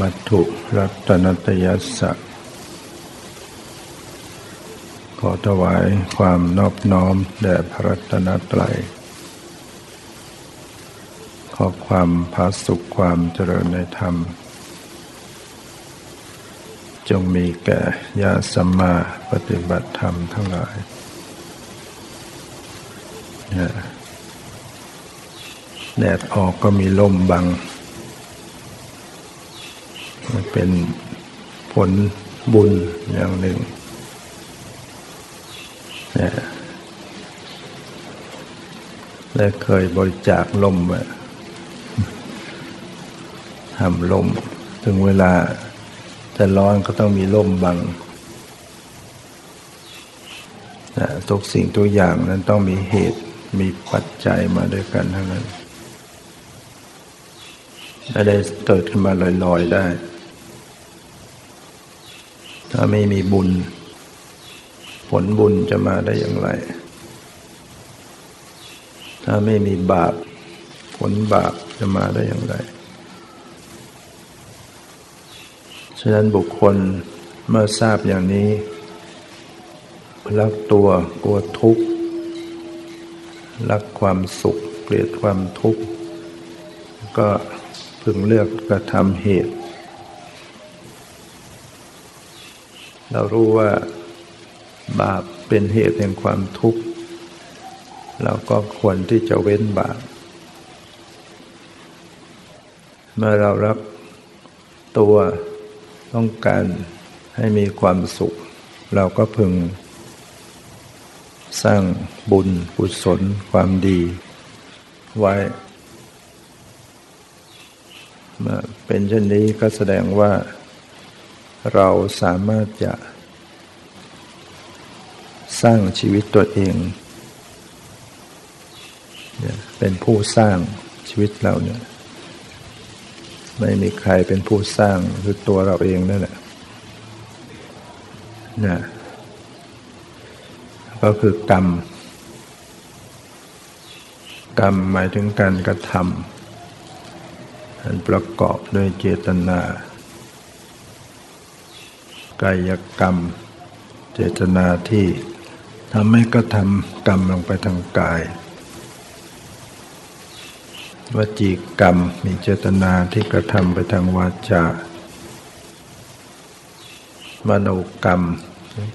มัตถุรัตนตยัสสะขอถวายความนอบน้อมแด่พระรัตนตรัยขอความผาสุขความเจริญในธรรมจงมีแก่ญาติสัมมาปฏิบัติธรรมทั้งหลายแดดออกก็มีล่มบังมันเป็นผลบุญอย่างหนึ่งและเคยบริจาคล่มทำล่มถึงเวลาแต่ร้อนก็ต้องมีล่มบังทุกสิ่งทุกอย่างนั้นต้องมีเหตุมีปัจจัยมาด้วยกันทั้งนั้นไม่ได้เกิดขึ้นมาลอยๆได้ถ้าไม่มีบุญผลบุญจะมาได้อย่างไรถ้าไม่มีบาปผลบาปจะมาได้อย่างไรฉะนั้นบุคคลเมื่อทราบอย่างนี้รักตัวกลัวทุกข์รักความสุขเกลียดความทุกข์ก็พึงเลือกกระทำเหตุเรารู้ว่าบาปเป็นเหตุแห่งความทุกข์เราก็ควรที่จะเว้นบาปเมื่อเรารักตัวต้องการให้มีความสุขเราก็พึงสร้างบุญกุศลความดีไว้เมื่อเป็นเช่นนี้ก็แสดงว่าเราสามารถจะสร้างชีวิตตัวเองเป็นผู้สร้างชีวิตเราเนี่ยไม่มีใครเป็นผู้สร้างคือตัวเราเองนั่นแหละนะก็คือกรรมกรรมหมายถึงการกระทำอันประกอบด้วยเจตนากายกรรมเจตนาที่ทำให้กระทำกรรมลงไปทางกายวจีกรรมมีเจตนาที่กระทำไปทางวาจามโนกรรม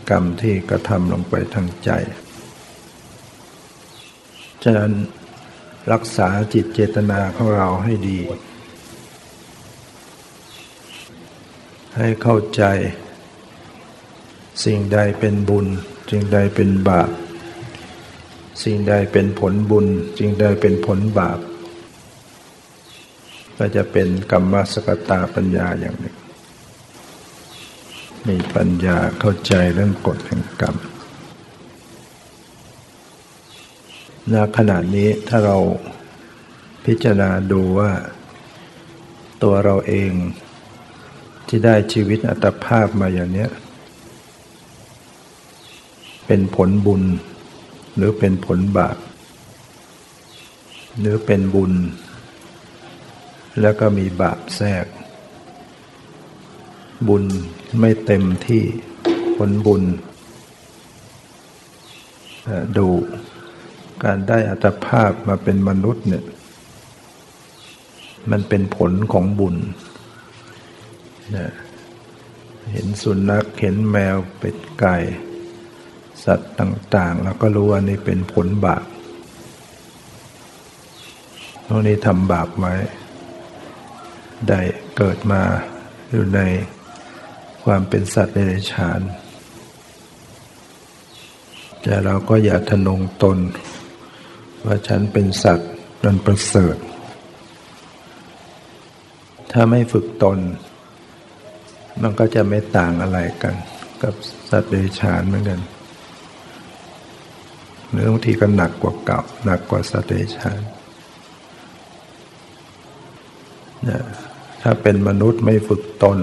กรรมที่กระทำลงไปทางใจฉะนั้นรักษาจิตเจตนาของเราให้ดีให้เข้าใจสิ่งใดเป็นบุญสิ่งใดเป็นบาปสิ่งใดเป็นผลบุญสิ่งใดเป็นผลบาปก็จะเป็นกัมมสกตาปัญญาอย่างหนึ่งมีปัญญาเข้าใจเรื่องกฎแห่งกรรมณขณะนี้ถ้าเราพิจารณาดูว่าตัวเราเองที่ได้ชีวิตอัตภาพมาอย่างเนี้ยเป็นผลบุญหรือเป็นผลบาปหรือเป็นบุญแล้วก็มีบาปแทรกบุญไม่เต็มที่ผลบุญดูการได้อัตภาพมาเป็นมนุษย์เนี่ยมันเป็นผลของบุญเห็นสุนัขเห็นแมวเป็ดไก่สัตว์ต่างๆเราก็รู้ว่านี่เป็นผลบาปพวกนี้ทำบาปไว้ได้เกิดมาอยู่ในความเป็นสัตว์เดรัจฉานแต่เราก็อย่าทะนงตนว่าฉันเป็นสัตว์อันประเสริฐถ้าไม่ฝึกตนมันก็จะไม่ต่างอะไรกันกับสัตว์เดรัจฉานเหมือนกันหรือบางทีก็หนักกว่าเก่าหนักกว่าสัตว์เดรัจฉานถ้าเป็นมนุษย์ไม่ฝึกตน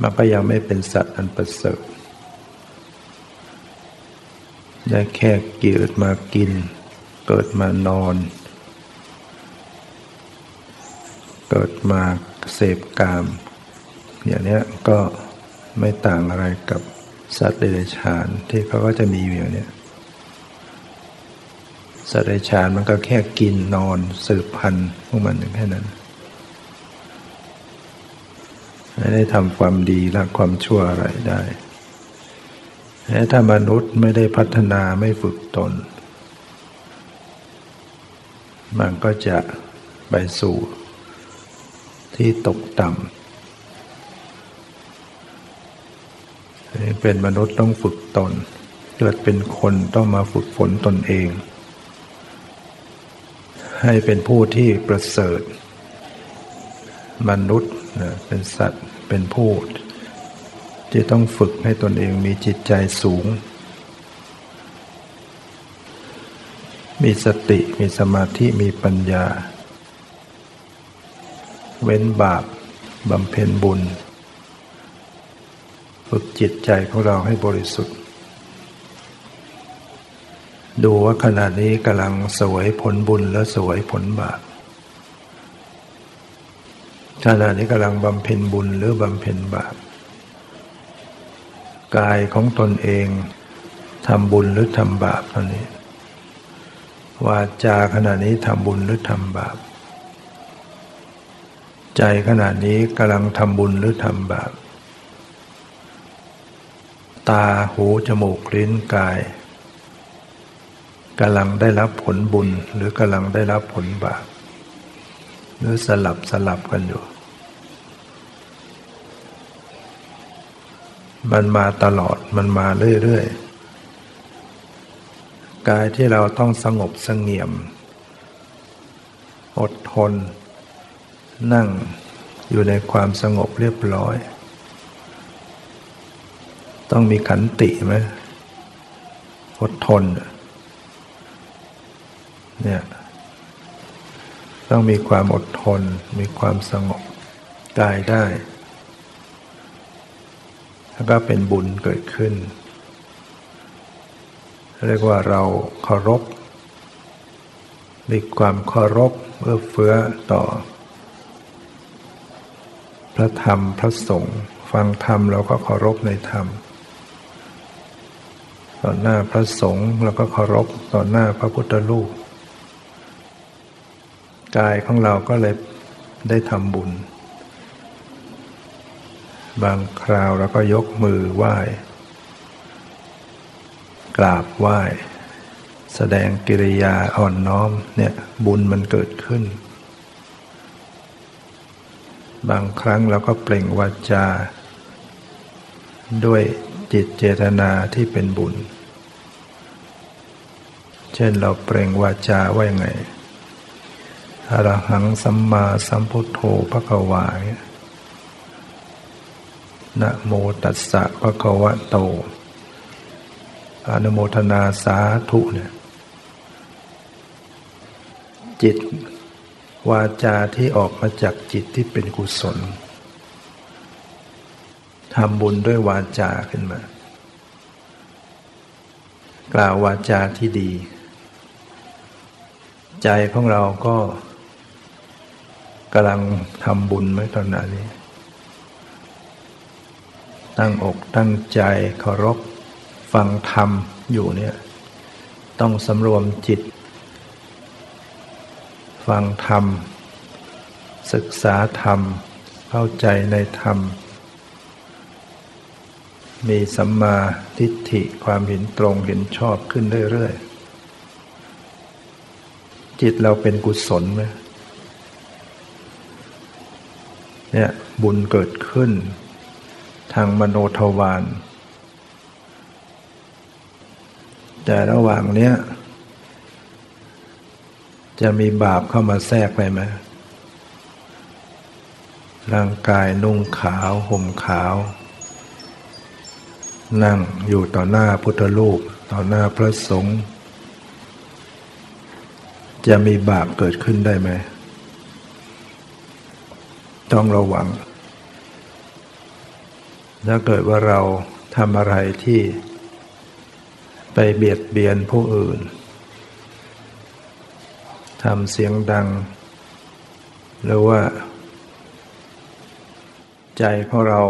มันก็ยังไม่เป็นสัตว์อันประเสริฐได้แค่เกิดมากินเกิดมานอนเกิดมา เสพกามอย่างนี้ก็ไม่ต่างอะไรกับสัตว์เดรัจฉานที่เขาก็จะมีอยู่อย่างนี้สัตว์เดรัจฉานมันก็แค่กินนอนสืบพันธุ์พวกมันอย่างแค่นั้นไม่ได้ทำความดีละความชั่วอะไรได้ถ้ามนุษย์ไม่ได้พัฒนาไม่ฝึกตนมันก็จะไปสู่ที่ตกต่ำเป็นมนุษย์ต้องฝึกตนเกิดเป็นคนต้องมาฝึกฝนตนเองให้เป็นผู้ที่ประเสริฐมนุษย์เป็นสัตว์เป็นผู้ที่ต้องฝึกให้ตนเองมีจิตใจสูงมีสติมีสมาธิมีปัญญาเว้นบาปบำเพ็ญบุญฝึกจิตใจของเราให้บริสุทธิ์ดูว่าขณะนี้กำลังเสวยผลบุญและเสวยผลบาปขณะนี้กำลังบำเพ็ญบุญหรือบำเพ็ญบาปกายของตนเองทำบุญหรือทำบาปตอนนี้วาจาขณะนี้ทำบุญหรือทำบาปใจขณะนี้กำลังทำบุญหรือทำบาปตาหูจมูกลิ้นกายกำลังได้รับผลบุญหรือกำลังได้รับผลบาปหรือสลับกันอยู่มันมาตลอดมันมาเรื่อยๆกายที่เราต้องสงบเสงี่ยมอดทนนั่งอยู่ในความสงบเรียบร้อยต้องมีขันติไหมอดทนเนี่ยต้องมีความอดทนมีความสงบกายได้แล้วก็เป็นบุญเกิดขึ้นเรียกว่าเราเคารพมีความเคารพเอื้อเฟื้อต่อพระธรรมพระสงฆ์ฟังธรรมเราก็เคารพในธรรมต่อหน้าพระสงฆ์เราก็เคารพต่อหน้าพระพุทธรูปกายของเราก็เลยได้ทำบุญบางคราวเราก็ยกมือไหว้กราบไหว้แสดงกิริยาอ่อนน้อมเนี่ยบุญมันเกิดขึ้นบางครั้งเราก็เปล่งวาจาด้วยจิตเจตนาที่เป็นบุญเช่นเราเปล่งวาจาว่าไงอรหังสัมมาสัมพุทโธภควานะโมตัสสะภควโตอนุโมทนาสาธุเนี่ยจิตวาจาที่ออกมาจากจิตที่เป็นกุศลทำบุญด้วยวาจาขึ้นมากล่าววาจาที่ดีใจของเราก็กำลังทำบุญไหมตอนนี้ตั้งอกตั้งใจเคารพฟังธรรมอยู่เนี่ยต้องสำรวมจิตฟังธรรมศึกษาธรรมเข้าใจในธรรมมีสัมมาทิฏฐิความเห็นตรงเห็นชอบขึ้นเรื่อยๆจิตเราเป็นกุศลไหมเนี่ยบุญเกิดขึ้นทางมโนทวารแต่ระหว่างเนี้ยจะมีบาปเข้ามาแทรกไปไหมร่างกายนุ่งขาวห่มขาวนั่งอยู่ต่อหน้าพุทธรูปต่อหน้าพระสงฆ์จะมีบาปเกิดขึ้นได้ไหมต้องระวังถ้าเกิดว่าเราทำอะไรที่ไปเบียดเบียนผู้อื่นทำเสียงดังหรือว่า ใจของเรา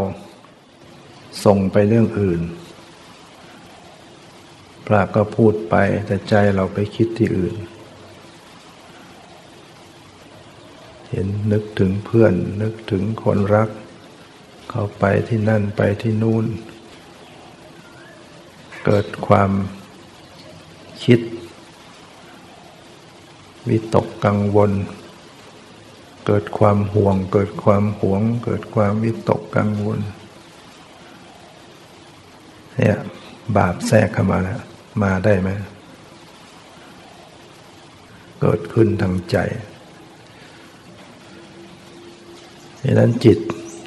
ส่งไปเรื่องอื่นปากก็พูดไปแต่ใจเราไปคิดที่อื่นเห็นนึกถึงเพื่อนนึกถึงคนรักเขาไปที่นั่นไปที่นู่นเกิดความคิดวิตกกังวลเกิดความห่วงเกิดความหวงเกิดความวิตกกังวลเนี่ยบาปแทรกเข้ามาแล้วมาได้ไหมเกิดขึ้นทางใจดังนั้นจิต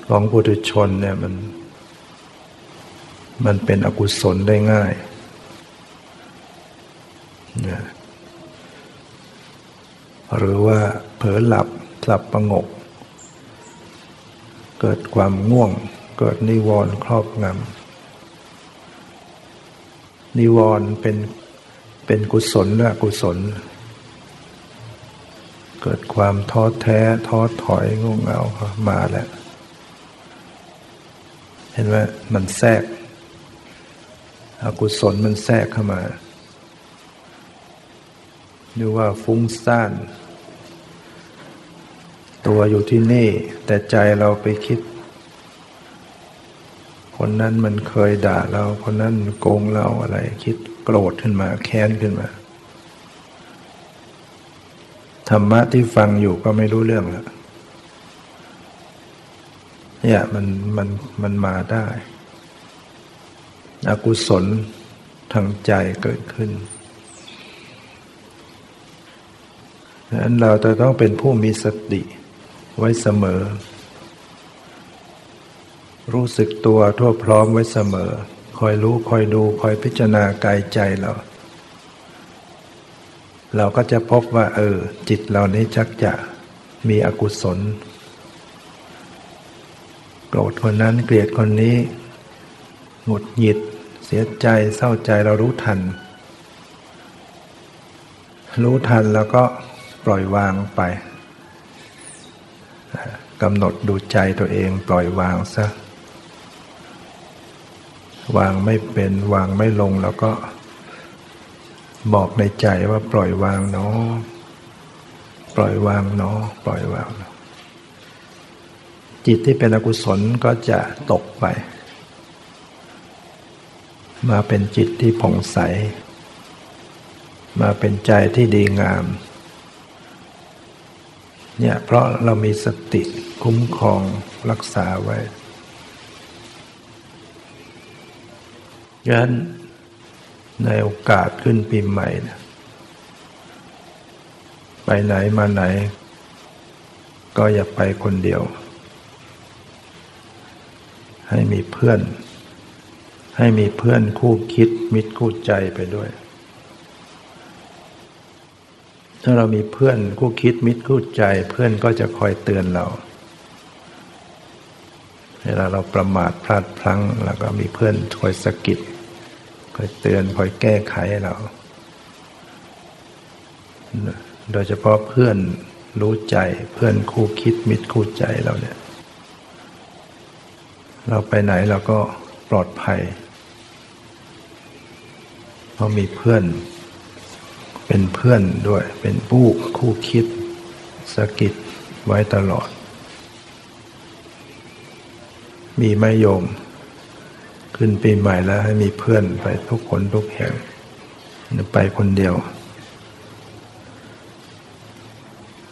ของปุถุชนเนี่ยมันเป็นอกุศลได้ง่ายนะหรือว่าเผลอหลับสับประงกเกิดความง่วงเกิดนิวรณ์ครอบงำนิวรณ์เป็นกุศลหรืออกุศลเกิดความท้อแท้ท้อถอยงงเงามาแล้วเห็นไหมมันแทรกอกุศลมันแทรกเข้ามาหรือว่าฟุ้งซ่านตัวอยู่ที่นี่แต่ใจเราไปคิดคนนั้นมันเคยด่าเราคนนั้นโกงเราอะไรคิดโกรธขึ้นมาแค้นขึ้นมาธรรมะที่ฟังอยู่ก็ไม่รู้เรื่องแล้วเนี่ยมันมาได้อกุศลทางใจเกิดขึ้นดังนั้นเราจะต้องเป็นผู้มีสติไว้เสมอรู้สึกตัวทั่วพร้อมไว้เสมอคอยรู้คอยดูคอยพิจารณากายใจเราก็จะพบว่าจิตเรานี้ชักจะมีอกุศลโกรธคนนั้นเกลียดคนนี้หงุดหงิดเสียใจเศร้าใจเรารู้ทันแล้วก็ปล่อยวางไปกำหนดดูใจตัวเองปล่อยวางซะวางไม่เป็นวางไม่ลงแล้วก็บอกในใจว่าปล่อยวางเนาะปล่อยวางเนาะปล่อยวางเนาะจิตที่เป็นอกุศลก็จะตกไปมาเป็นจิตที่ผ่องใสมาเป็นใจที่ดีงามเนี่ยเพราะเรามีสติคุ้มครองรักษาไว้งั้นในโอกาสขึ้นปีใหม่นะไปไหนมาไหนก็อย่าไปคนเดียวให้มีเพื่อนคู่คิดมิตรคู่ใจไปด้วยถ้าเรามีเพื่อนคู่คิดมิตรคู่ใจเพื่อนก็จะคอยเตือนเราเวลาเราประมาทพลาดพลั้งแล้วก็มีเพื่อนคอยสะกิดคอยเตือนคอยแก้ไขเราโดยเฉพาะเพื่อนรู้ใจเพื่อนคู่คิดมิตรคู่ใจเราเนี่ยเราไปไหนเราก็ปลอดภัยเพราะมีเพื่อนเป็นเพื่อนด้วยเป็นผู้คู่คิดสะกิดไว้ตลอดมีไหมโยมขึ้นปีใหม่แล้วให้มีเพื่อนไปทุกคนทุกแห่งหรือไปคนเดียว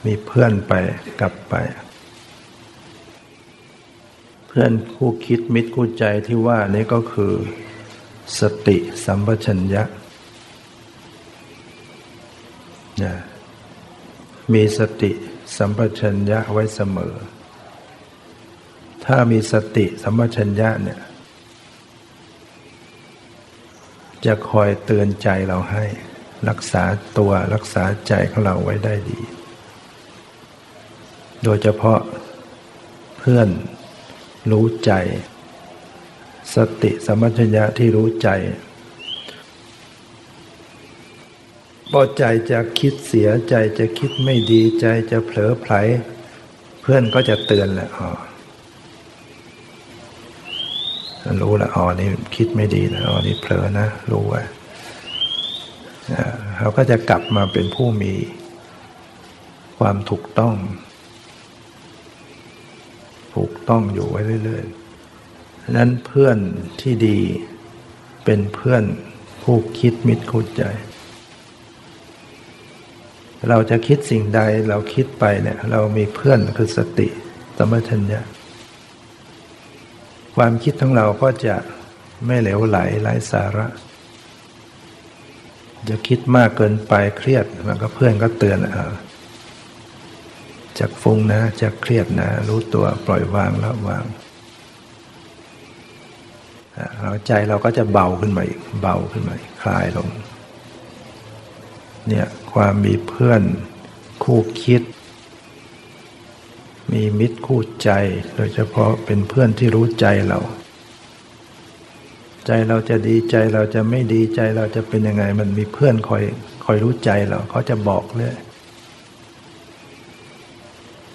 มีเพื่อนไปกลับไปเพื่อนคู่คิดมิตรคู่ใจที่ว่านี้ก็คือสติสัมปชัญญะนะมีสติสัมปชัญญะไว้เสมอถ้ามีสติสัมปชัญญะเนี่ยจะคอยเตือนใจเราให้รักษาตัวรักษาใจของเราไว้ได้ดีโดยเฉพาะเพื่อนรู้ใจสติสัมปชัญญะที่รู้ใจพอใจจะคิดเสียใจจะคิดไม่ดีใจจะเผลอไผลเพื่อนก็จะเตือนแหละ รู้แล้วอ๋อนี่คิดไม่ดีนะอ๋อนี่เผลอนะรู้ไว้เขาก็จะกลับมาเป็นผู้มีความถูกต้องอยู่ไว้เรื่อยๆนั้นเพื่อนที่ดีเป็นเพื่อนผู้คิดมิตรคู่ใจเราจะคิดสิ่งใดเราคิดไปเนี่ยเรามีเพื่อนคือสติสัมปชัญญะความคิดของเราก็จะไม่เหลวไหลไร้สาระจะคิดมากเกินไปเครียดมันก็เพื่อนก็เตือนจากฟุ้งนะจากเครียดนะรู้ตัวปล่อยวางละวางเราใจเราก็จะเบาขึ้นมาอีกเบาขึ้นมาคลายลงเนี่ยความมีเพื่อนคู่คิดมีมิตรคู่ใจโดยเฉพาะเป็นเพื่อนที่รู้ใจเราใจเราจะดีใจเราจะไม่ดีใจเราจะเป็นยังไงมันมีเพื่อนคอยรู้ใจเราเขาจะบอกเลย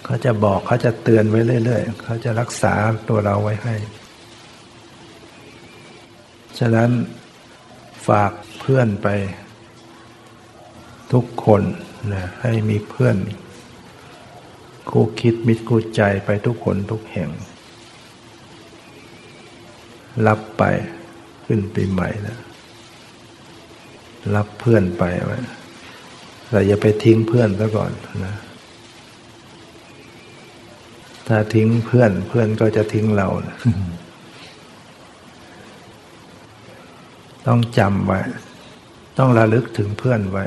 เขาจะบอกเขาจะเตือนไว้เรื่อยๆเขาจะรักษาตัวเราไว้ให้ฉะนั้นฝากเพื่อนไปทุกคนนะให้มีเพื่อนคู่คิดมิตรคู่ใจไปทุกคนทุกแห่งรับไปขึ้นปีใหม่นะรับเพื่อนไปไว้แต่อย่าไปทิ้งเพื่อนซะก่อนนะถ้าทิ้งเพื่อนเพื่อนก็จะทิ้งเรานะต้องจำไว้ต้องระลึกถึงเพื่อนไว้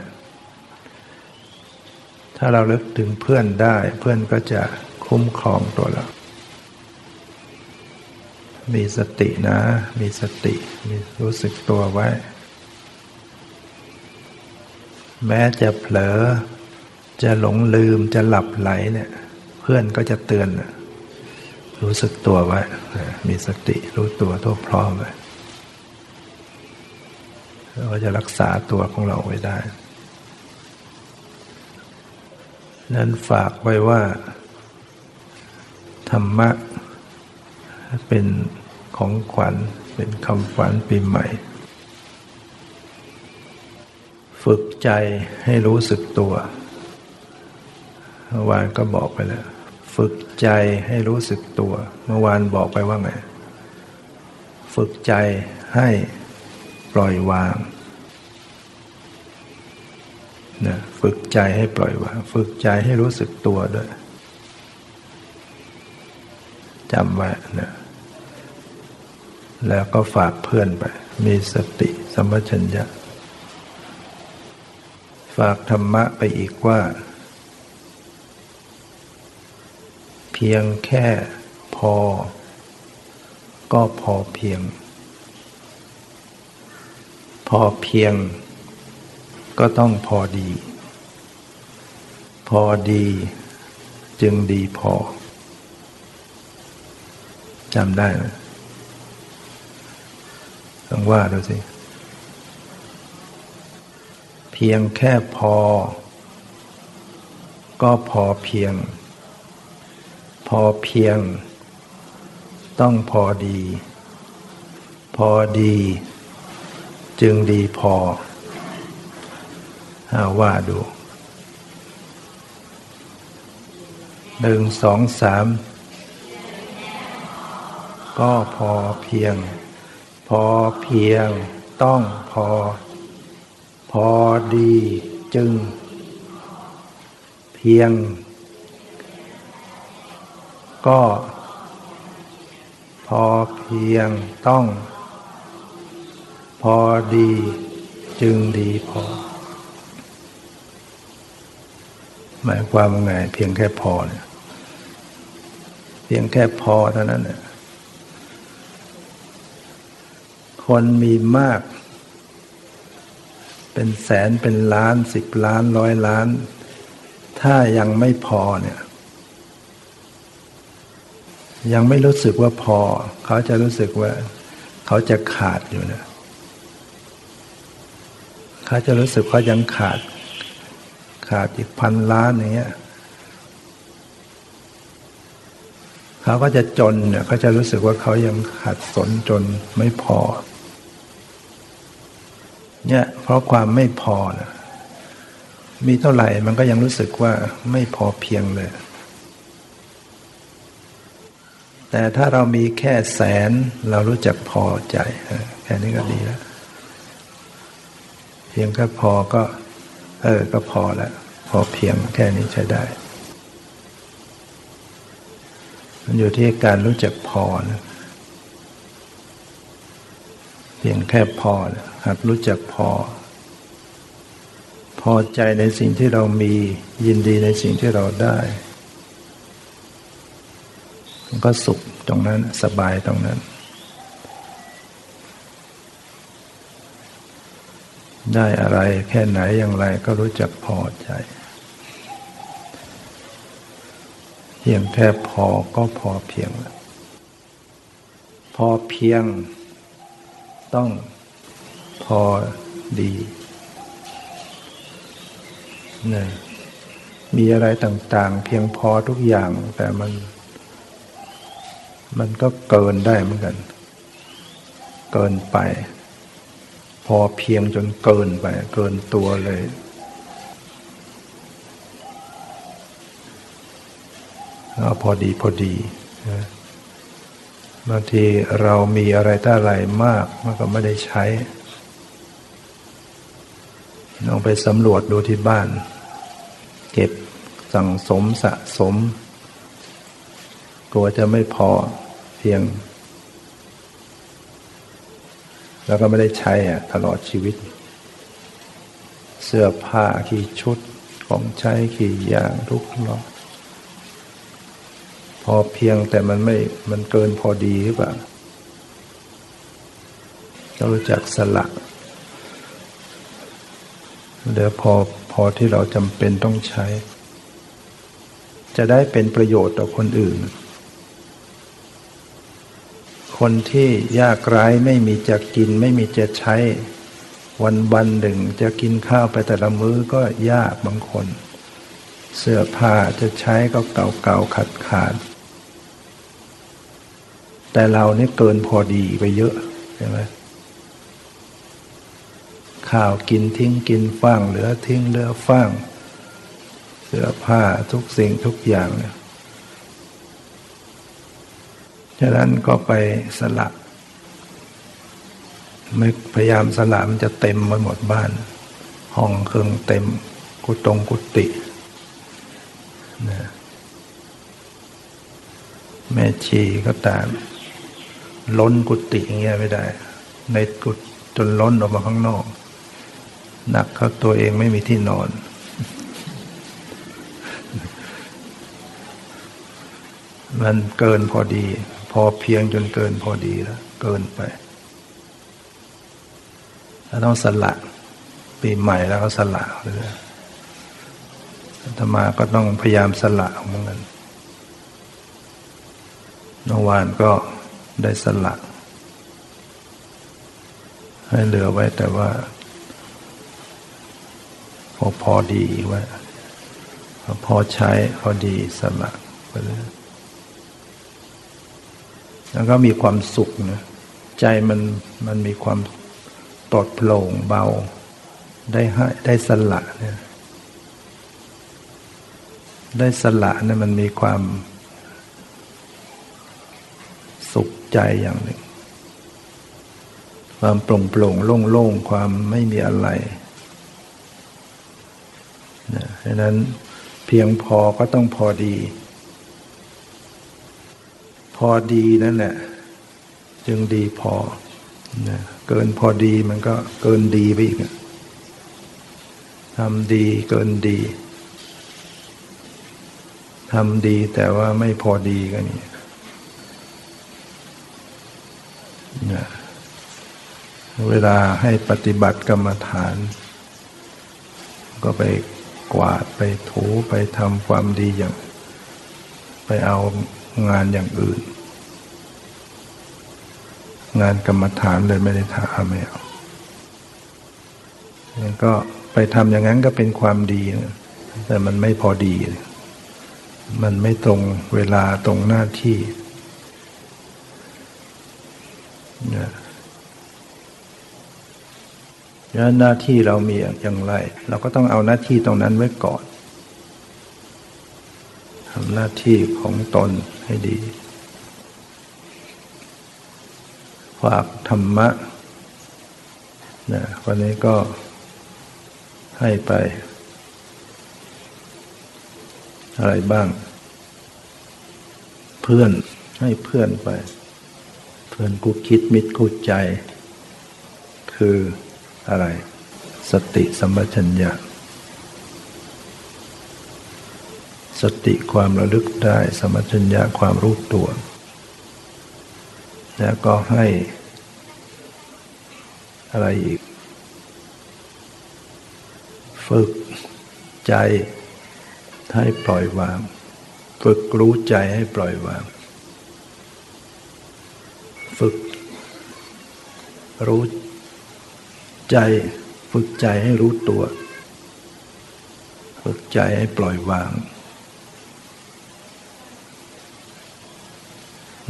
ถ้าเราระลึกถึงเพื่อนได้เพื่อนก็จะคุ้มครองตัวเรามีสตินะมีสติมีรู้สึกตัวไว้แม้จะเผลอจะหลงลืมจะหลับไหลเนี่ยเพื่อนก็จะเตือนรู้สึกตัวไว้มีสติรู้ตัวทั่วพร้อมไว้เราจะรักษาตัวของเราไว้ได้นั้นฝากไว้ว่าธรรมะเป็นของขวัญเป็นคำขวัญปีใหม่ฝึกใจให้รู้สึกตัวเมื่อวานก็บอกไปแล้วฝึกใจให้รู้สึกตัวเมื่อวานบอกไปว่าไงฝึกใจให้ปล่อยวางนะฝึกใจให้ปล่อยวางฝึกใจให้รู้สึกตัวด้วยจำไว้นะแล้วก็ฝากเพื่อนไปมีสติสัมปชัญญะฝากธรรมะไปอีกว่าเพียงแค่พอก็พอเพียงพอเพียงก็ต้องพอดีพอดีจึงดีพอจำได้ไหมลองว่าดูสิเพียงแค่พอก็พอเพียงพอเพียงต้องพอดีพอดีจึงดีพอว่าดูหนึ่งสองสามก็พอเพียงพอเพียงต้องพอพอดีจึงเพียงก็พอเพียงต้องพอดีจึงดีพอหมายความว่าไงเพียงแค่พอเนี่ยเพียงแค่พอเท่านั้นเนี่ยคนมีมากเป็นแสนเป็นล้านสิบล้านร้อยล้านถ้ายังไม่พอเนี่ยยังไม่รู้สึกว่าพอเขาจะรู้สึกว่าเขาจะขาดอยู่นะเขาจะรู้สึกว่ายังขาดอีกพันล้านอย่างเงี้ย เขาก็จะจนเนี่ยเขาจะรู้สึกว่าเขายังขัดสนจนไม่พอเนี่ยเพราะความไม่พอนะมีเท่าไหร่มันก็ยังรู้สึกว่าไม่พอเพียงเลยแต่ถ้าเรามีแค่แสนเรารู้จักพอใจแค่นี้ก็ดีแล้วเพียงแค่พอก็ก็พอแล้วพอเพียงแค่นี้ใช้ได้มันอยู่ที่การรู้จักพอนะเพียงแค่พอนะหัดรู้จักพอพอใจในสิ่งที่เรามียินดีในสิ่งที่เราได้มันก็สุขตรงนั้นสบายตรงนั้นได้อะไรแค่ไหนอย่างไรก็รู้จักพอใจเพียงแค่พอก็พอเพียงแล้วพอเพียงต้องพอดีเนี่ยมีอะไรต่างๆเพียงพอทุกอย่างแต่มันก็เกินได้เหมือนกันเกินไปพอเพียงจนเกินไปเกินตัวเลยแล้วพอดีพอดีบางทีเรามีอะไรต่ออะไรมากมันก็ไม่ได้ใช้ลองไปสำรวจดูที่บ้านเก็บสั่งสมสะสมกลัวจะไม่พอเพียงแล้วก็ไม่ได้ใช้ตลอดชีวิตเสื้อผ้ากี่ชุดของใช้กี่อย่างทุกรอบพอเพียงแต่มันเกินพอดีหรือเปล่าต้องรู้จักสละเหลือพอที่เราจำเป็นต้องใช้จะได้เป็นประโยชน์ต่อคนอื่นคนที่ยากไร้ไม่มีจะกินไม่มีจะใช้วันหนึ่งจะกินข้าวไปแต่ละมื้อก็ยากบางคนเสื้อผ้าจะใช้ก็เก่าๆขาดแต่เรานี่เกินพอดีไปเยอะใช่ไหมข้าวกินทิ้งกินฟ่างเหลือทิ้งเหลือฟ่างเสื้อผ้าทุกสิ่งทุกอย่างเนี่ยฉะนั้นก็ไปสละไม่พยายามสละมันจะเต็มไปหมดบ้านห้องเครื่องเต็มกุฏินะแม่ชีก็ตามล้นกุฏิอย่างเงี้ยไม่ได้ในกุฏิจนล้นออกมาข้างนอกหนักเข้าตัวเองไม่มีที่นอนมันเกินพอดีพอเพียงจนเกินพอดีแล้วเกินไปถ้าต้องสละปีใหม่แล้วก็สละเลยอาตมาก็ต้องพยายามสละเหมือนกันเมื่อวานก็ได้สละให้เหลือไว้แต่ว่าพอดีไว้พอใช้พอดีสละไปเลยแล้วก็มีความสุขนะใจมันมีความปลอดโปร่งเบาได้ให้ได้สละเนี่ยได้สละเนี่ยมันมีความสุขใจอย่างหนึ่งความโปร่งโล่งๆความไม่มีอะไรนะฉะนั้นเพียงพอก็ต้องพอดีพอดีนั่นแหละจึงดีพอนะเกินพอดีมันก็เกินดีไปอีกทำดีเกินดีทำดีแต่ว่าไม่พอดีก็นี่นะเวลาให้ปฏิบัติกรรมฐานก็ไปกวาดไปถูไปทำความดีอย่างไปเอางานอย่างอื่นงานกรรมฐานเลยไม่ได้ทำไม่เอาแล้วก็ไปทำอย่างนั้นก็เป็นความดีนะแต่มันไม่พอดี มันไม่ตรงเวลาตรงหน้าที่นะแล้วหน้าที่เรามีอย่างไรเราก็ต้องเอาหน้าที่ตรงนั้นไว้ก่อนทำหน้าที่ของตนให้ดีฝากธรรมะนะวันนี้ก็ให้ไปอะไรบ้างเพื่อนให้เพื่อนไปเพื่อนคู่คิดมิตรคู่ใจคืออะไรสติสัมปชัญญะสติความระลึกได้สัมปชัญญะความรู้ตัวแล้วก็ให้อะไรอีกฝึกใจให้ปล่อยวางฝึกรู้ใจให้ปล่อยวางฝึกรู้ใจฝึกใจให้รู้ตัวฝึกใจให้ปล่อยวาง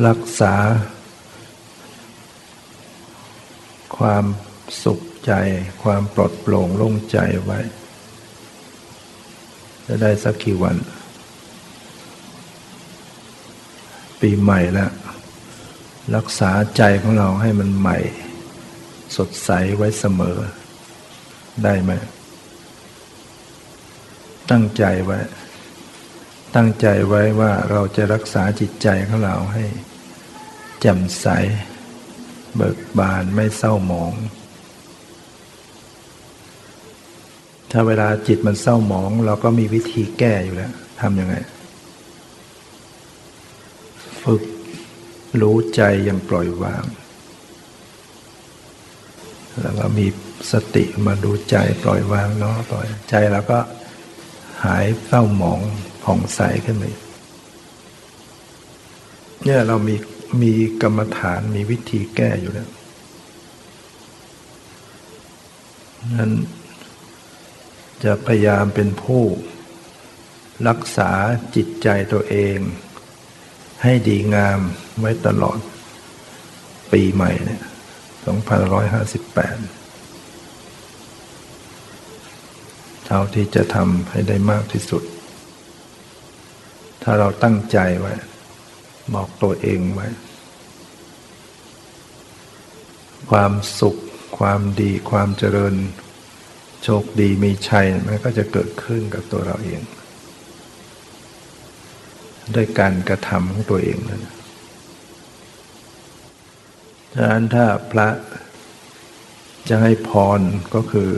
รักษาความสุขใจความปลอดโปร่งโล่งใจไว้จะได้สักกี่วันปีใหม่แล้วรักษาใจของเราให้มันใหม่สดใสไว้เสมอได้ไหมตั้งใจไว้ตั้งใจไว้ว่าเราจะรักษาจิตใจของเราให้แจ่มใสเบิกบานไม่เศร้าหมองถ้าเวลาจิตมันเศร้าหมองเราก็มีวิธีแก้อยู่แล้วทำยังไงฝึกรู้ใจอย่างปล่อยวางแล้วก็มีสติมาดูใจปล่อยวางเนาะปล่อยใจแล้วก็หายเศร้าหมองผ่องใสขึ้นไปเนี่ยเรามีกรรมฐานมีวิธีแก้อยู่แล้วนั้นจะพยายามเป็นผู้รักษาจิตใจตัวเองให้ดีงามไว้ตลอดปีใหม่เนี่ย2558เท่าที่จะทำให้ได้มากที่สุดถ้าเราตั้งใจไว้บอกตัวเองไว้ความสุขความดีความเจริญโชคดีมีชัยมันก็จะเกิดขึ้นกับตัวเราเองด้วยการกระทำของตัวเองนั่นดังนั้นถ้าพระจะให้พรก็คือ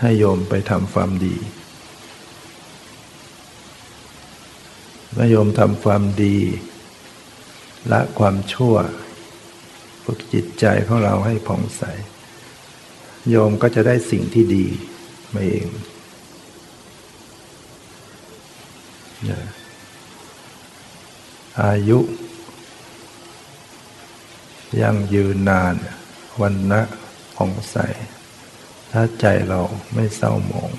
ให้โยมไปทำความดีเมื่อโยมทำความดีละความชั่วฝึกจิตใจของเราให้ผ่องใสโยมก็จะได้สิ่งที่ดีมาเองอายุยังยืนนานวันนะผ่องใสถ้าใจเราไม่เศร้าหมอง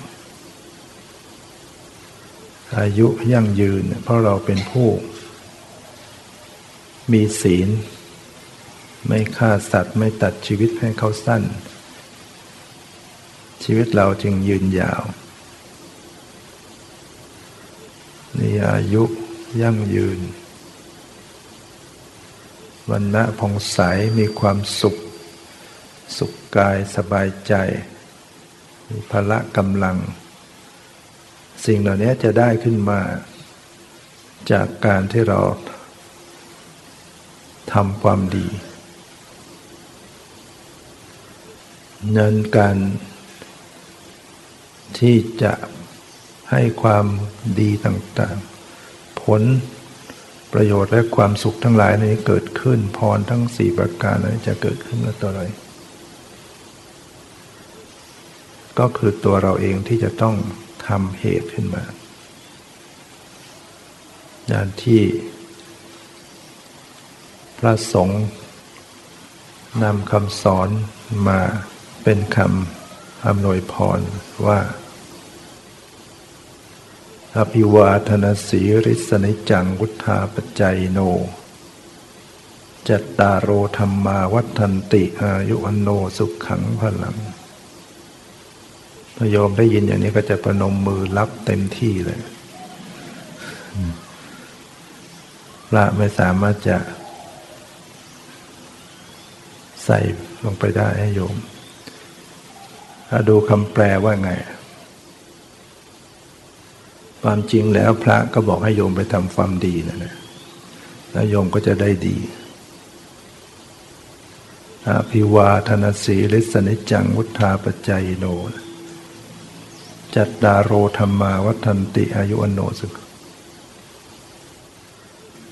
อายุยั่งยืนเพราะเราเป็นผู้มีศีลไม่ฆ่าสัตว์ไม่ตัดชีวิตให้เขาสั้นชีวิตเราจึงยืนยาวนี่อายุยั่งยืนวรรณะผ่องใสมีความสุขสุขกายสบายใจมีพละกำลังสิ่งเหล่านี้จะได้ขึ้นมาจากการที่เราทำความดีนั้นการที่จะให้ความดีต่างๆผลประโยชน์และความสุขทั้งหลายนี้เกิดขึ้นพรทั้ง4ประการนั้นจะเกิดขึ้นกับตัวเราก็คือตัวเราเองที่จะต้องทำเหตุขึ้นมาอย่างที่พระสงฆ์นำคำสอนมาเป็นคำอำนวยพรว่า อภิวาทนาสีริสนิจังวุธาปจัยโนจัตตารโอธรรมาวัฒนติอายุวันโนสุขขังพลังพระโยมได้ยินอย่างนี้ก็จะประนมมือรับเต็มที่เลยพระไม่สามารถจะใส่ลงไปได้ให้โยมถ้าดูคำแปลว่าไงความจริงแล้วพระก็บอกให้โยมไปทำความดีนั่นแหละแล้วโยมก็จะได้ดีอภิวาทนาสีริสนิจังวุธาปจัยโนจัตตารโอธรรมาวัฒนติอายุวันโนสุข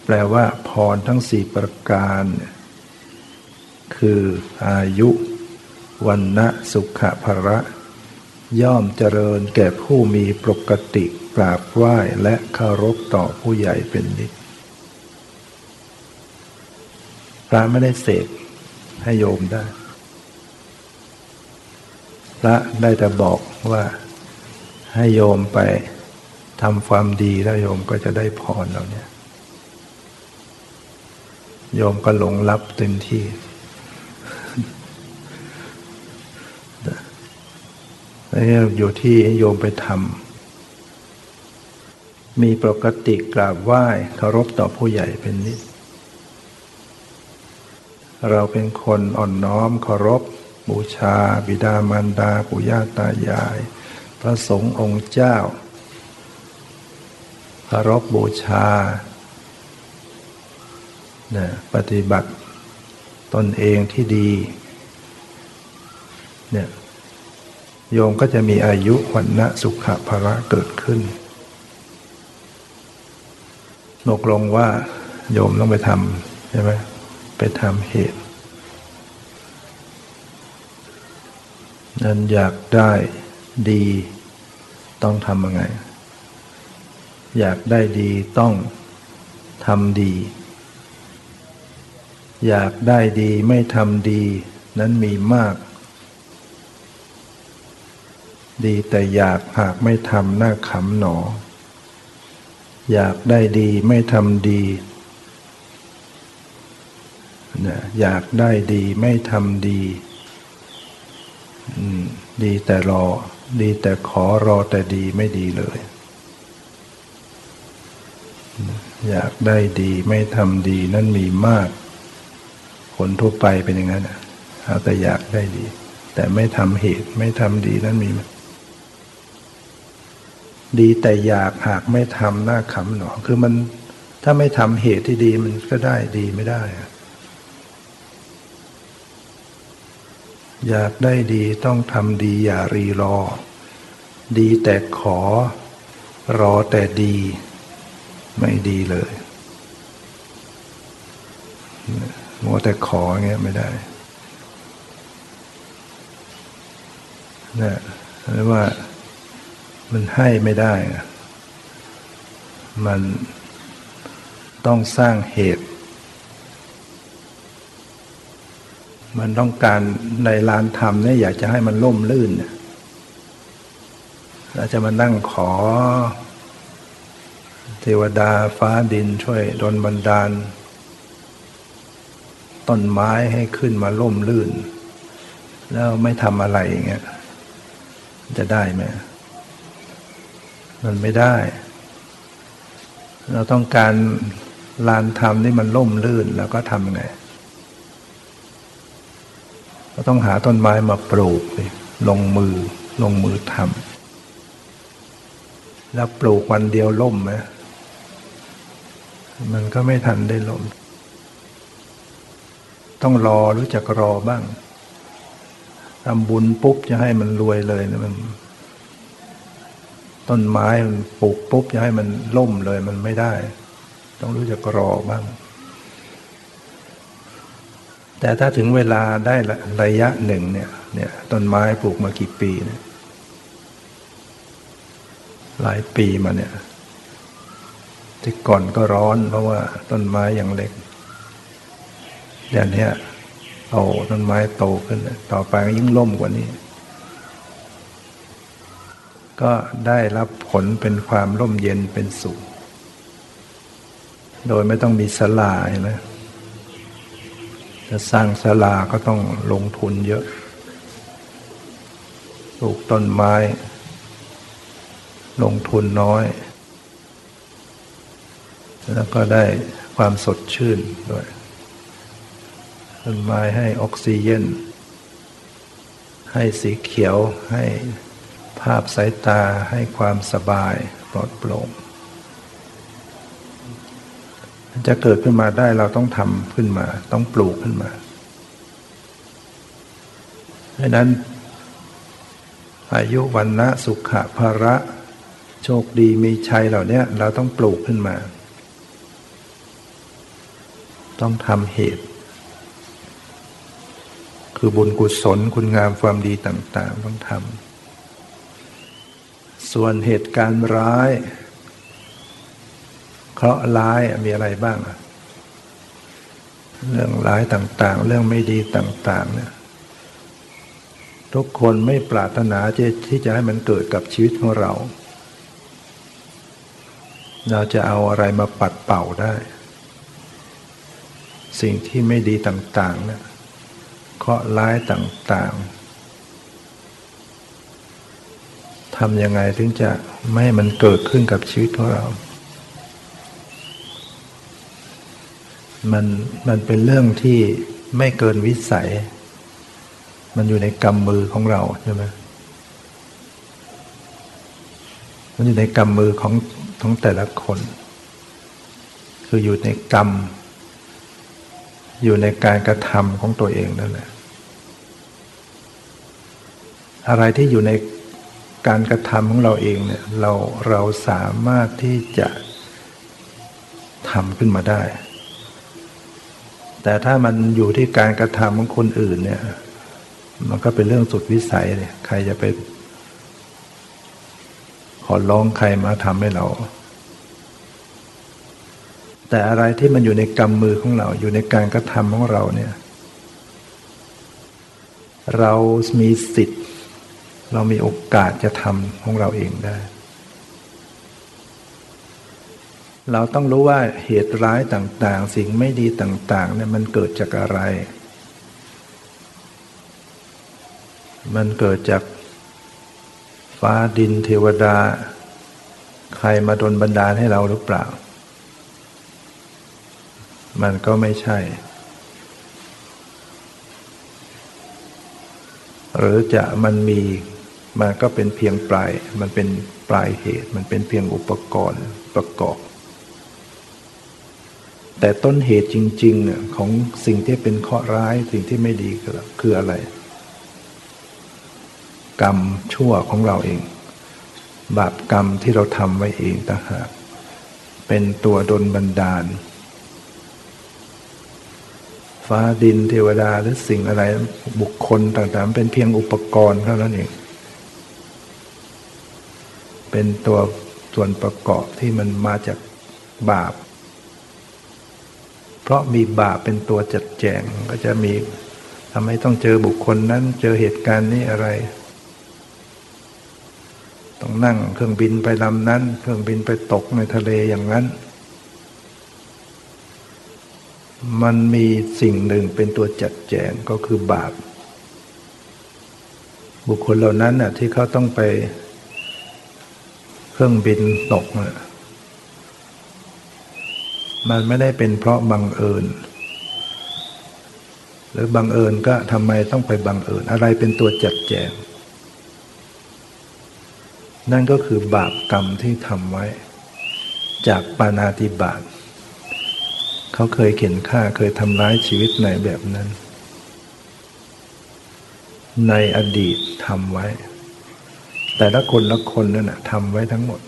แปลว่าพรทั้ง4ประการคืออายุวันนะสุขะภระย่อมเจริญแก่ผู้มีปกติกราบไหว้และเคารพต่อผู้ใหญ่เป็นนิจพระไม่ได้เสกให้โยมได้พระได้แต่บอกว่าให้โยมไปทำความดีแล้วโยมก็จะได้พรเราเนี่ยโยมก็หลงรับเต็มที่อยู่ที่โยมไปทำมีปกติกราบไหว้เคารพต่อผู้ใหญ่เป็นนิจเราเป็นคนอ่อนน้อมเคารพบูชาบิดามารดาปู่ย่าตายายพระสงฆ์องค์เจ้าเคารพบูชาปฏิบัติตนเองที่ดีเนี่ยโยมก็จะมีอายุวันนะสุขะภระเกิดขึ้นตกลงว่าโยมต้องไปทำใช่ไหมไปทำเหตุนั้นอยากได้ดีต้องทำยังไงอยากได้ดีต้องทำดีอยากได้ดีไม่ทำดีนั้นมีมากดีแต่อยากหากไม่ทำน่าขำหนออยากได้ดีไม่ทำดีอยากได้ดีไม่ทำดีดีแต่รอดีแต่ขอรอแต่ดีไม่ดีเลยอยากได้ดีไม่ทำดีนั่นมีมากคนทั่วไปเป็นอย่างนั้นเอาแต่อยากได้ดีแต่ไม่ทำเหตุไม่ทำดีนั่นมีดีแต่อยากหากไม่ทำน่าขำหนอคือมันถ้าไม่ทำเหตุที่ดีมันก็ได้ดีไม่ได้อยากได้ดีต้องทำดีอย่ารีรอดีแต่ขอรอแต่ดีไม่ดีเลยมัวแต่ขอเงี้ยไม่ได้นะหรือว่ามันให้ไม่ได้มันต้องสร้างเหตุมันต้องการในลานธรรมเนี่ยอยากจะให้มันล่มลื่นเราจะมานั่งขอเทวดาฟ้าดินช่วยดลบันดาลต้นไม้ให้ขึ้นมาล่มลื่นแล้วไม่ทำอะไรอย่างเงี้ยจะได้ไหมมันไม่ได้เราต้องการลานธรรมนี่มันล่มลื่นแล้วก็ทำไงก็ต้องหาต้นไม้มาปลูกลงมือทำแล้วปลูกวันเดียวล่มไหมมันก็ไม่ทันได้ล่มต้องรอรู้จักรอบ้างทำบุญปุ๊บจะให้มันรวยเลยนะมันต้นไม้มันปลูกปุ๊บจะให้มันล่มเลยมันไม่ได้ต้องรู้จักรอบ้างแต่ถ้าถึงเวลาได้ระยะหนึ่งเนี่ยต้นไม้ปลูกมากี่ปีเนี่ยหลายปีมาเนี่ยที่ก่อนก็ร้อนเพราะว่าต้นไม้ยังเล็กเดี๋ยวนี้โตต้นไม้โตขึ้นต่อไปยิ่งล่มกว่านี้ ก็ได้รับผลเป็นความร่มเย็นเป็นสุขโดยไม่ต้องมีศาลาเห็นไหมจะสร้างศาลาก็ต้องลงทุนเยอะปลูกต้นไม้ลงทุนน้อยแล้วก็ได้ความสดชื่นด้วยต้นไม้ให้ออกซิเจนให้สีเขียวให้ภาพสายตาให้ความสบายปลอดโปร่งจะเกิดขึ้นมาได้เราต้องทำขึ้นมาต้องปลูกขึ้นมาดังนั้นอายุวรรณะสุขะภระโชคดีมีชัยเหล่านี้เราต้องปลูกขึ้นมาต้องทำเหตุคือบุญกุศลคุณงามความดีต่างๆต้องทำส่วนเหตุการณ์ร้ายเคราะห์ร้ายมีอะไรบ้างเรื่องร้ายต่างๆเรื่องไม่ดีต่างๆเนี่ยทุกคนไม่ปรารถนาที่จะให้มันเกิดกับชีวิตของเราเราจะเอาอะไรมาปัดเป่าได้สิ่งที่ไม่ดีต่างๆเนี่ยเคราะห์ร้ายต่างๆทำยังไงถึงจะไม่ให้มันเกิดขึ้นกับชีวิตของเรามันเป็นเรื่องที่ไม่เกินวิสัยมันอยู่ในกำมือของเราใช่ไหมมันอยู่ในกำมือของแต่ละคนคืออยู่ในกรรมอยู่ในการกระทำของตัวเองนั่นแหละอะไรที่อยู่ในการกระทำของเราเองเนี่ยเราสามารถที่จะทำขึ้นมาได้แต่ถ้ามันอยู่ที่การกระทำของคนอื่นเนี่ยมันก็เป็นเรื่องสุดวิสัยเลยใครจะไปขอร้องใครมาทำให้เราแต่อะไรที่มันอยู่ในกำมือของเราอยู่ในการกระทำของเราเนี่ยเรามีสิทธิ์เรามีโอกาสจะทำของเราเองได้เราต้องรู้ว่าเหตุร้ายต่างๆสิ่งไม่ดีต่างๆเนี่ยมันเกิดจากอะไรมันเกิดจากฟ้าดินเทวดาใครมาดลบันดาลให้เราหรือเปล่ามันก็ไม่ใช่หรือจะมันมีมันก็เป็นเพียงปลายมันเป็นปลายเหตุมันเป็นเพียงอุปกรณ์ประกอบแต่ต้นเหตุจริงๆของสิ่งที่เป็นเคราะห์ร้ายสิ่งที่ไม่ดีคืออะไรกรรมชั่วของเราเองบาปกรรมที่เราทำไว้เองต่างหากเป็นตัวดลบันดาลฟ้าดินเทวดาหรือสิ่งอะไรบุคคลต่างๆเป็นเพียงอุปกรณ์เท่านั้นเองเป็นตัวส่วนประกอบที่มันมาจากบาปเพราะมีบาปเป็นตัวจัดแจงก็จะมีทำให้ต้องเจอบุคคลนั้นเจอเหตุการณ์นี้อะไรต้องนั่งเครื่องบินไปลำนั้นเครื่องบินไปตกในทะเลอย่างนั้นมันมีสิ่งหนึ่งเป็นตัวจัดแจงก็คือบาปบุคคลเหล่านั้นน่ะที่เขาต้องไปเครื่องบินตกน่ะมันไม่ได้เป็นเพราะบังเอิญหรือบังเอิญก็ทำไมต้องไปบังเอิญอะไรเป็นตัวจัดแจงนั่นก็คือบาปกรรมที่ทำไว้จากปาณาติบาตเขาเคยเข็นฆ่าเคยทำร้ายชีวิตในแบบนั้นในอดีตทำไว้แต่ละคนนั่นน่ะทำไว้ทั้งหมด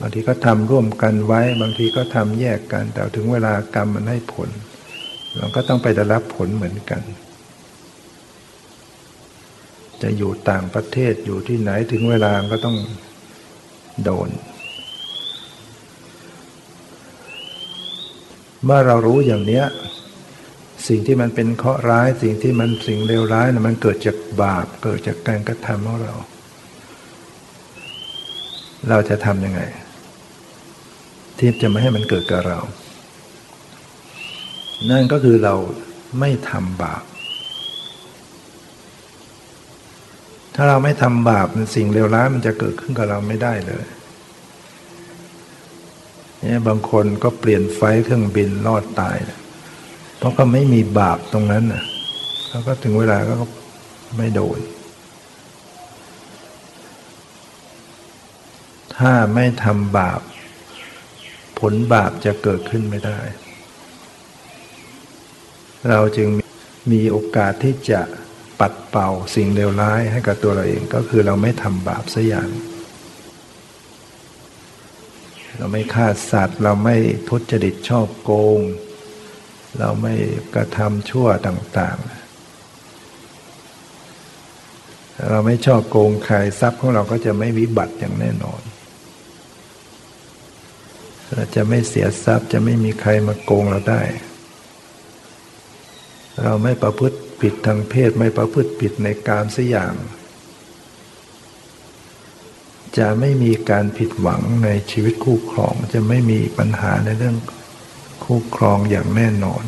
บางทีก็ทำร่วมกันไว้บางทีก็ทำแยกกันแต่ถึงเวลากรรมมันให้ผลเราก็ต้องไปได้รับผลเหมือนกันจะอยู่ต่างประเทศอยู่ที่ไหนถึงเวลาก็ต้องโดนเมื่อเรารู้อย่างเนี้ยสิ่งที่มันเป็นเคราะห์ร้ายสิ่งที่มันสิ่งเลวร้ายนะมันเกิดจากบาปเกิดจากการกระทำของเรา เราจะทำยังไงที่จะไม่ให้มันเกิดกับเรานั่นก็คือเราไม่ทำบาปถ้าเราไม่ทำบาปสิ่งเลวร้ายมันจะเกิดขึ้นกับเราไม่ได้เลยเนี่ยบางคนก็เปลี่ยนไฟเครื่องบินรอดตายเพราะเขาไม่มีบาปตรงนั้นน่ะเขาก็ถึงเวลาก็ไม่โดนถ้าไม่ทำบาปผลบาปจะเกิดขึ้นไม่ได้เราจึงมีโอกาสที่จะปัดเป่าสิ่งเลวร้ายให้กับตัวเราเองก็คือเราไม่ทำบาปสักอย่างเราไม่ฆ่าสัตว์เราไม่ทุจริตชอบโกงเราไม่กระทำชั่วต่างๆเราไม่ชอบโกงใครทรัพย์ของเราก็จะไม่วิบัติอย่างแน่นอนเราจะไม่เสียทรัพย์จะไม่มีใครมาโกงเราได้เราไม่ประพฤติผิดทางเพศไม่ประพฤติผิดในกามสักอย่างจะไม่มีการผิดหวังในชีวิตคู่ครองจะไม่มีปัญหาในเรื่องคู่ครองอย่างแน่นอน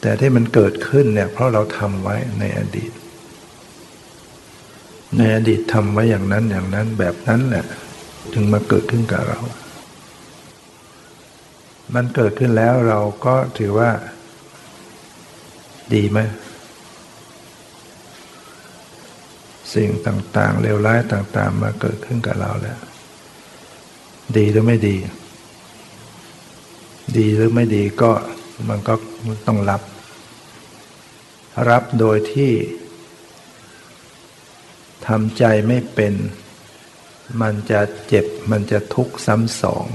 แต่ที่มันเกิดขึ้นเนี่ยเพราะเราทำไว้ในอดีตทำไว้อย่างนั้นแบบนั้นแหละถึงมาเกิดขึ้นกับเรามันเกิดขึ้นแล้วเราก็ถือว่าดีไหมสิ่งต่างๆเลวร้ายต่างๆมาเกิดขึ้นกับเราแล้วดีหรือไม่ดีหรือไม่ดีก็มันก็ต้องรับโดยที่ทำใจไม่เป็นมันจะเจ็บมันจะทุกข์ซ้ำสอง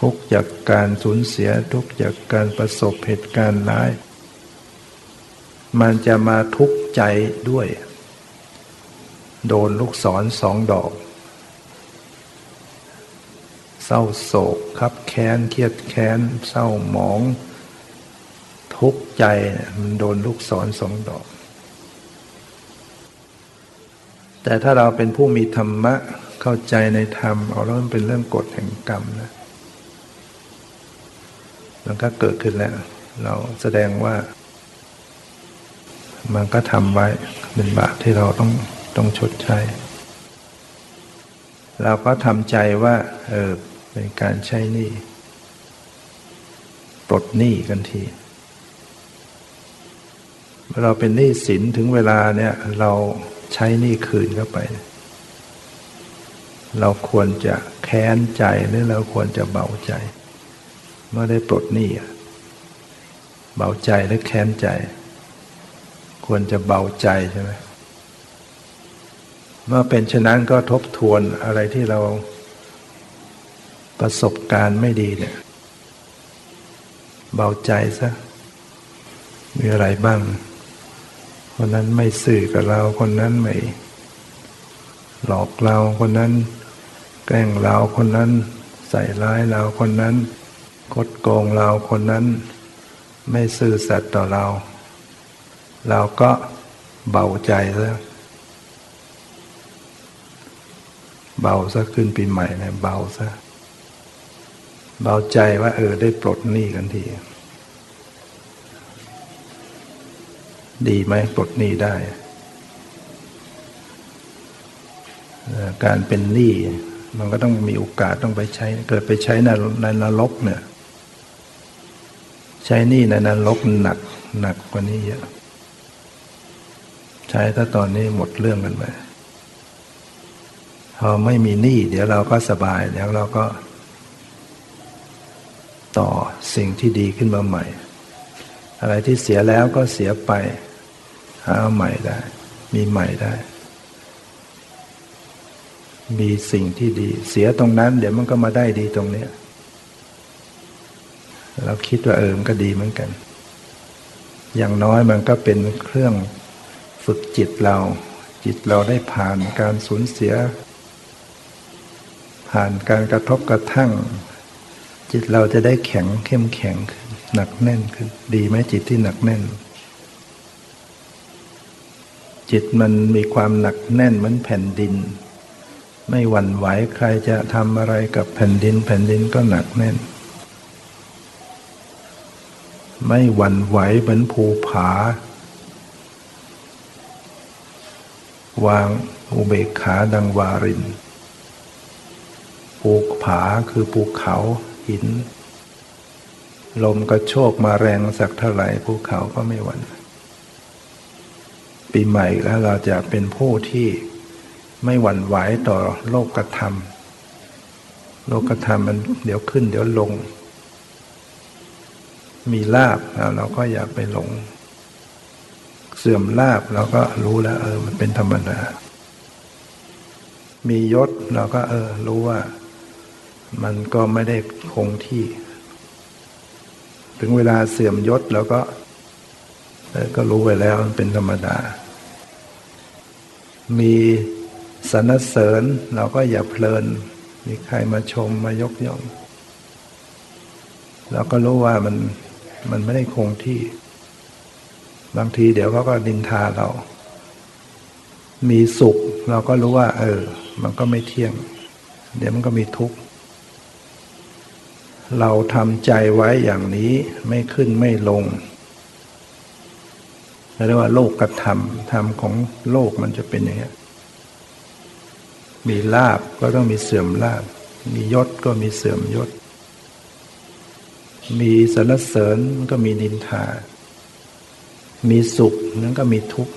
ทุกข์จากการสูญเสียทุกข์จากการประสบเหตุการณ์ร้ายมันจะมาทุกข์ใจด้วยโดนลูกศรสองดอกเศร้าโศกคับแค้นเครียดแค้นเศร้าหมองทุกข์ใจมันโดนลูกศรสองดอกแต่ถ้าเราเป็นผู้มีธรรมะเข้าใจในธรรมเอาแล้วมันเป็นเรื่องกฎแห่งกรรมนะมันก็เกิดขึ้นแล้วเราแสดงว่ามันก็ทำไว้เป็นบาปที่เราต้องชดใช้เราก็ทำใจว่าเป็นการใช้หนี้ปลดหนี้กันทีเมื่อเราเป็นหนี้สินถึงเวลาเนี่ยเราใช้หนี้คืนเข้าไปเราควรจะแค้นใจหรือเราควรจะเบาใจเมื่อได้ปลดหนี้เบาใจหรือแค้นใจควรจะเบาใจใช่ไหมเมื่อเป็นฉะนั้นก็ทบทวนอะไรที่เราประสบการณ์ไม่ดีเนี่ยเบาใจซะมีอะไรบ้างคนนั้นไม่สื่อกับเราคนนั้นไม่หลอกเราคนนั้นแกล้งเราคนนั้นใส่ร้ายเราคนนั้นคดโกงเราคนนั้นไม่ซื่อสัตย์ต่อเราเราก็เบาใจซะเบาซะขึ้นปีใหม่นะเบาซะเบาใจว่าได้ปลดหนี้กันทีดีไหมปลดหนี้ได้การเป็นหนี้มันก็ต้องมีโอกาสต้องไปใช้เกิดไปใช้ในนรกเนี่ยใช้หนี้ในนรกหนักกว่านี้เยอะใช้ถ้าตอนนี้หมดเรื่องกันไปพอไม่มีหนี้เดี๋ยวเราก็สบายเดี๋ยวเราก็ต่อสิ่งที่ดีขึ้นมาใหม่อะไรที่เสียแล้วก็เสียไปหาใหม่ได้มีใหม่ได้มีสิ่งที่ดีเสียตรงนั้นเดี๋ยวมันก็มาได้ดีตรงเนี้ยเราคิดว่ามันก็ดีเหมือนกันอย่างน้อยมันก็เป็นเครื่องฝึกจิตเราได้ผ่านการสูญเสียผ่านการกระทบกระทั่งจิตเราจะได้แข็งเข้มแข็งขึ้นหนักแน่นขึ้นดีไหมจิตที่หนักแน่น จิตมันมีความหนักแน่นเหมือนแผ่นดินไม่หวั่นไหวใครจะทำอะไรกับแผ่นดินแผ่นดินก็หนักแน่นไม่หวั่นไหวเหมือนภูผาวางอุเบกขาดังวารินภูผาคือภูเขาหินลมกระโชกมาแรงสักเท่าไหร่ภูเขาก็ไม่หวั่นปีใหม่แล้วเราจะเป็นผู้ที่ไม่หวั่นไหวต่อโลกธรรมโลกธรรมมันเดี๋ยวขึ้นเดี๋ยวลงมีลาภเราก็อยากไปหลงเสื่อมลาภเราก็รู้แล้วมันเป็นธรรมดามียศเราก็รู้ว่ามันก็ไม่ได้คงที่ถึงเวลาเสื่อมยศเราก็รู้ไว้แล้วมันเป็นธรรมดามีสรรเสริญเราก็อย่าเพลินมีใครมาชมมายกย่องเราก็รู้ว่ามันไม่ได้คงที่บางทีเดี๋ยวเขาก็นินทาเรามีสุขเราก็รู้ว่ามันก็ไม่เที่ยงเดี๋ยวมันก็มีทุกข์เราทำใจไว้อย่างนี้ไม่ขึ้นไม่ลงเรียกว่าโลกกับธรรมธรรมของโลกมันจะเป็นอย่างนี้มีลาภก็ต้องมีเสื่อมลาภมียศก็มีเสื่อมยศมีสรรเสริญก็มีนินทามีสุขนั้นก็มีทุกข์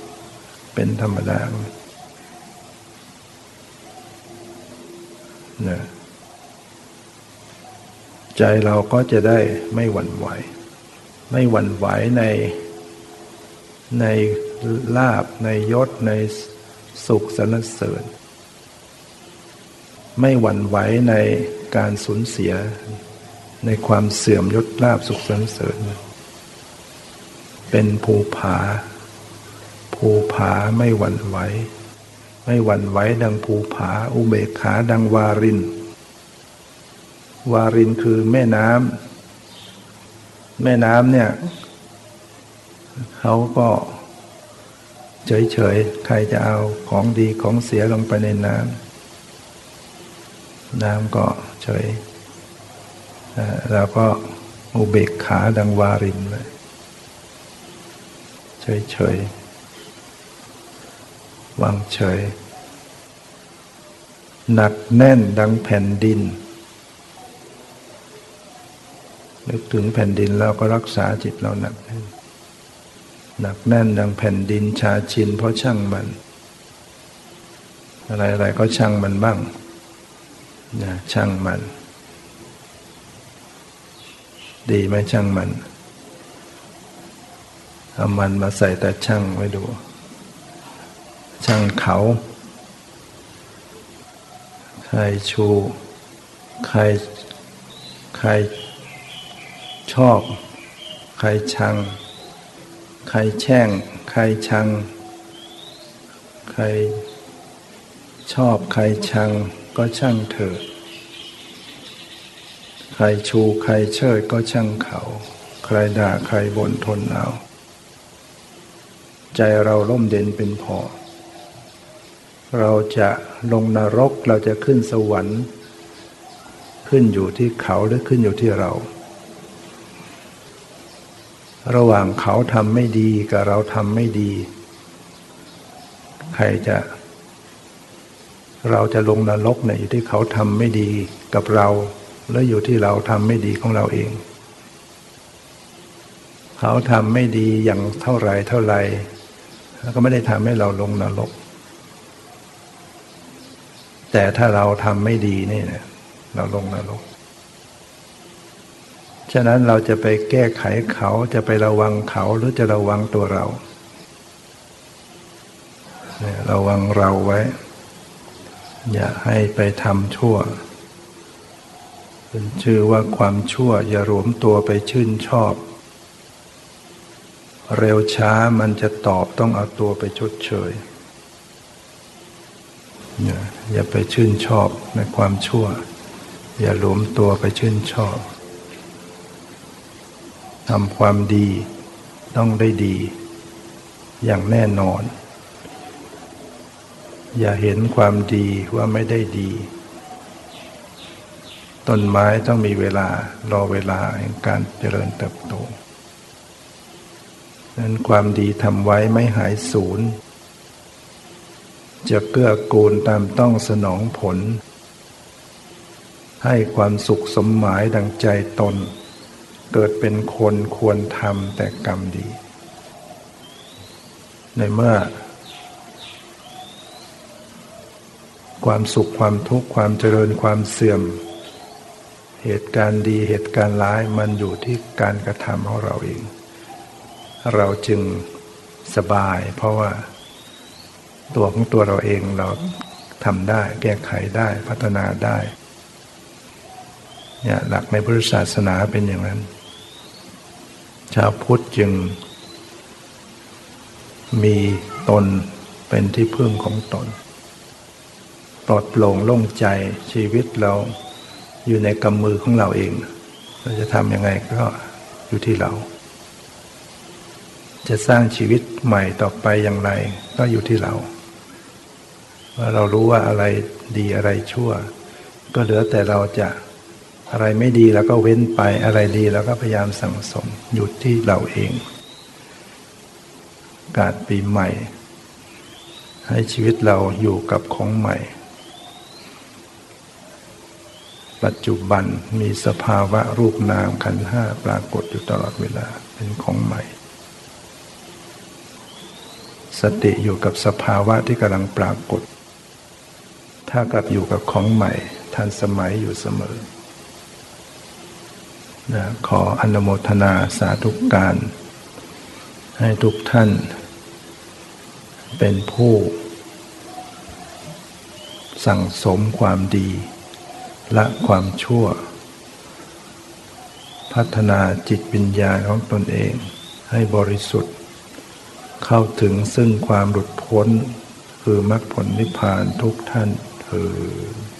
เป็นธรรมดาเนี่ยใจเราก็จะได้ไม่หวั่นไหวไม่หวั่นไหวในลาภในยศในสุขสรรเสริญไม่หวั่นไหวในการสูญเสียในความเสื่อมยศลาภสุขสรรเสริญเป็นภูผาภูผาไม่หวั่นไหวไม่หวั่นไหวดังภูผาอุเบกขาดังวารินวารินคือแม่น้ำแม่น้ำเนี่ยเขาก็เฉยๆใครจะเอาของดีของเสียลงไปในน้ำก็เฉยแล้วก็อุเบกขาดังวารินเลยเฉยๆวางเฉยหนักแน่นดังแผ่นดินนึกถึงแผ่นดินเราก็รักษาจิตเราหนักแน่นดังแผ่นดินชาชินเพราะช่างมันอะไรๆก็ช่างมันบ้างนะช่างมันดีไหมช่างมันเอามันมาใส่แต่ช่างไว้ดูช่างเขาใครชูใครชอบใครชังใครแช่งใครชังใครชอบใครชังก็ช่างเถอะใครชูใครเชิดก็ช่างเขาใครด่าใครบ่นทนเอาใจเราร่มเด่นเป็นพอเราจะลงนรกเราจะขึ้นสวรรค์ขึ้นอยู่ที่เขาหรือขึ้นอยู่ที่เราระหว่างเขาทำไม่ดีกับเราทำไม่ดีเราจะลงนรกเนี่ยอยู่ที่เขาทำไม่ดีกับเราแล้วอยู่ที่เราทำไม่ดีของเราเองเขาทำไม่ดีอย่างเท่าไรก็ไม่ได้ทำให้เราลงนรกแต่ถ้าเราทำไม่ดีนี่นะเราลงนรกฉะนั้นเราจะไปแก้ไขเขาจะไประวังเขาหรือจะระวังตัวเราระวังเราไว้อย่าให้ไปทำชั่วเป็นชื่อว่าความชั่วอย่ารวมตัวไปชื่นชอบเร็วช้ามันจะตอบต้องเอาตัวไปชดเชยอย่าไปชื่นชอบในความชั่วอย่ารวมตัวไปชื่นชอบทำความดีต้องได้ดีอย่างแน่นอน อย่าเห็นความดีว่าไม่ได้ดีต้นไม้ต้องมีเวลารอเวลาแห่งการเจริญเติบโตนั้นความดีทำไว้ไม่หายสูญจะเกื้อกูลตามต้องสนองผลให้ความสุขสมหมายดังใจตนเกิดเป็นคนควรทำแต่กรรมดีในเมื่อความสุขความทุกข์ความเจริญความเสื่อมเหตุการณ์ดีเหตุการณ์ร้ายมันอยู่ที่การกระทำของเราเองเราจึงสบายเพราะว่าตัวของตัวเราเองเราทำได้แก้ไขได้พัฒนาได้เนี่ยหลักในพุทธศาสนาเป็นอย่างนั้นชาวพุทธจึงมีตนเป็นที่พึ่งของตนปลอดโปร่งโล่งใจชีวิตเราอยู่ในกำมือของเราเองเราจะทำยังไงก็อยู่ที่เราจะสร้างชีวิตใหม่ต่อไปอย่างไรก็อยู่ที่เราว่าเรารู้ว่าอะไรดีอะไรชั่วก็เหลือแต่เราจะอะไรไม่ดีแล้วก็เว้นไปอะไรดีแล้วก็พยายามสั่งสมอยู่ที่เราเองการปีใหม่ให้ชีวิตเราอยู่กับของใหม่ปัจจุบันมีสภาวะรูปนามขันธ์ห้าปรากฏอยู่ตลอดเวลาเป็นของใหม่สติอยู่กับสภาวะที่กำลังปรากฏถ้ากลับอยู่กับของใหม่ทันสมัยอยู่เสมอนะขออนุโมทนาสาธุการให้ทุกท่านเป็นผู้สั่งสมความดีละความชั่วพัฒนาจิตวิญญาณของตนเองให้บริสุทธิ์เข้าถึงซึ่งความหลุดพ้นคือมรรคผลนิพพานทุกท่านเถิด